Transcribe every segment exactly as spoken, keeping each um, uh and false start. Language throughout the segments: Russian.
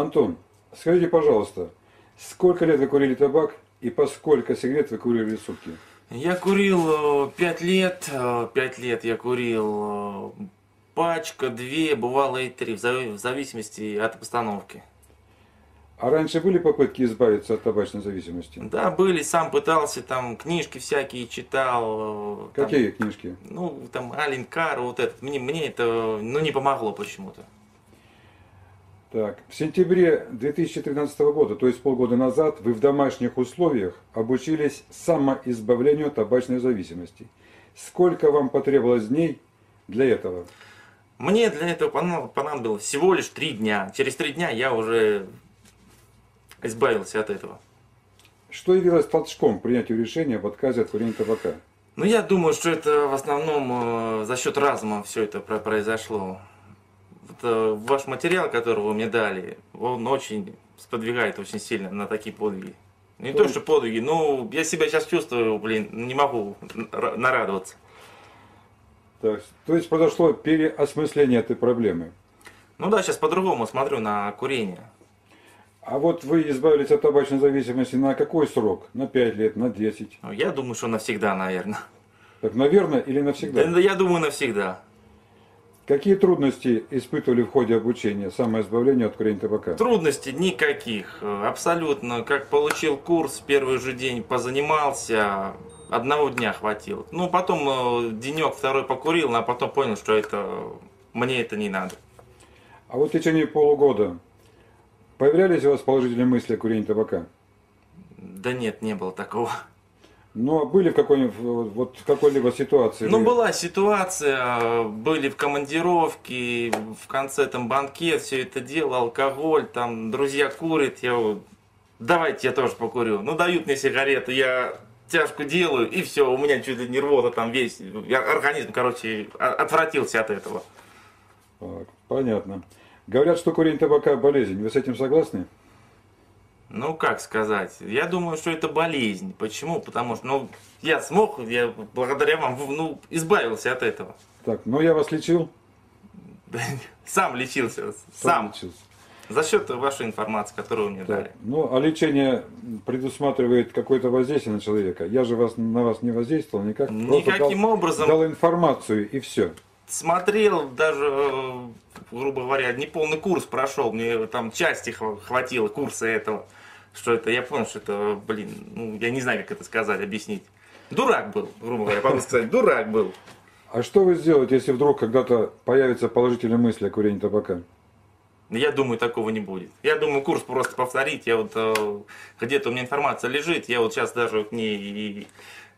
Антон, скажите, пожалуйста, сколько лет вы курили табак и по сколько сигарет вы курили в сутки? Я курил пять лет, пять лет я курил пачка, две, бывало и три, в зависимости от обстановки. А раньше были попытки избавиться от табачной зависимости? Да, были, сам пытался, там книжки всякие читал. Какие там книжки? Ну, там Аленкар, вот этот. Мне, мне это ну, не помогло почему-то. Так, в сентябре две тысячи тринадцатого года, то есть полгода назад, вы в домашних условиях обучились самоизбавлению от табачной зависимости. Сколько вам потребовалось дней для этого? Мне для этого понадобилось всего лишь три дня. Через три дня я уже избавился от этого. Что явилось толчком к принятию решения об отказе от курения табака? Ну, я думаю, что это в основном э, за счет разума все это про произошло. Вот, э, ваш материал, который вы мне дали, он очень сподвигает очень сильно на такие подвиги. Не то, то что подвиги, но я себя сейчас чувствую, блин, не могу нарадоваться. Так, то есть произошло переосмысление этой проблемы? Ну да, сейчас по-другому смотрю на курение. А вот вы избавились от табачной зависимости на какой срок? На пять лет, на десять? Я думаю, что навсегда, наверное. Так, наверное или навсегда? Да, я думаю, навсегда. Какие трудности испытывали в ходе обучения самоизбавлению от курения табака? Трудностей никаких. Абсолютно. Как получил курс, первый же день позанимался, одного дня хватило. Ну, потом денек второй покурил, а потом понял, что это мне это не надо. А вот в течение полугода появлялись у вас положительные мысли о курении табака? Да нет, не было такого. Ну, а были в какой-нибудь вот, какой-либо ситуации? Ну, вы... была ситуация, были в командировке, в конце там банкет, все это дело, алкоголь, там друзья курят, я вот, давайте я тоже покурю. Ну, дают мне сигарету, я тяжку делаю, и все, у меня чуть ли не рвота там весь, я, организм, короче, отвратился от этого. Так, понятно. Говорят, что курение табака – болезнь. Вы с этим согласны? Ну, как сказать. Я думаю, что это болезнь. Почему? Потому что ну, я смог, я благодаря вам ну, избавился от этого. Так, ну я вас лечил? Сам лечился. Сам. За счет вашей информации, которую вы мне дали. Ну, а лечение предусматривает какое-то воздействие на человека. Я же вас, на вас не воздействовал никак. Никаким образом. Дал информацию и все. Смотрел, даже, грубо говоря, неполный курс прошел, мне там части хватило курса этого, что это, я понял, что это, блин, ну, я не знаю, как это сказать, объяснить. Дурак был, грубо говоря, могу сказать, дурак был. А что вы сделаете, если вдруг когда-то появятся положительные мысли о курении табака? Я думаю, такого не будет. Я думаю, курс просто повторить, я вот, где-то у меня информация лежит, я вот сейчас даже к ней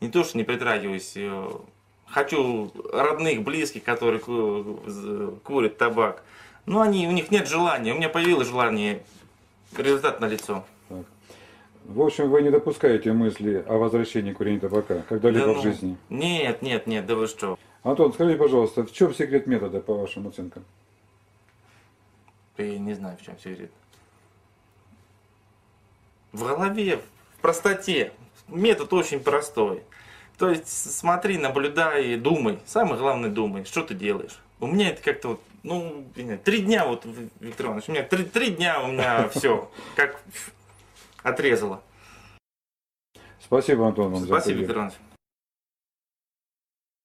не то, что не притрагиваюсь. Хочу родных, близких, которые курят табак. Но они, у них нет желания. У меня появилось желание. Результат налицо. Так. В общем, вы не допускаете мысли о возвращении курения табака когда-либо да, ну, в жизни? Нет, нет, нет, да вы что. Антон, скажите, пожалуйста, в чем секрет метода, по вашим оценкам? Я не знаю, в чем секрет. В голове, в простоте. Метод очень простой. То есть смотри, наблюдай, думай. Самое главное думай, что ты делаешь. У меня это как-то вот, ну, три дня вот, Виктор Иванович, у меня три, три дня у меня все как отрезало. Спасибо, Антон. Спасибо, Виктор Иванович.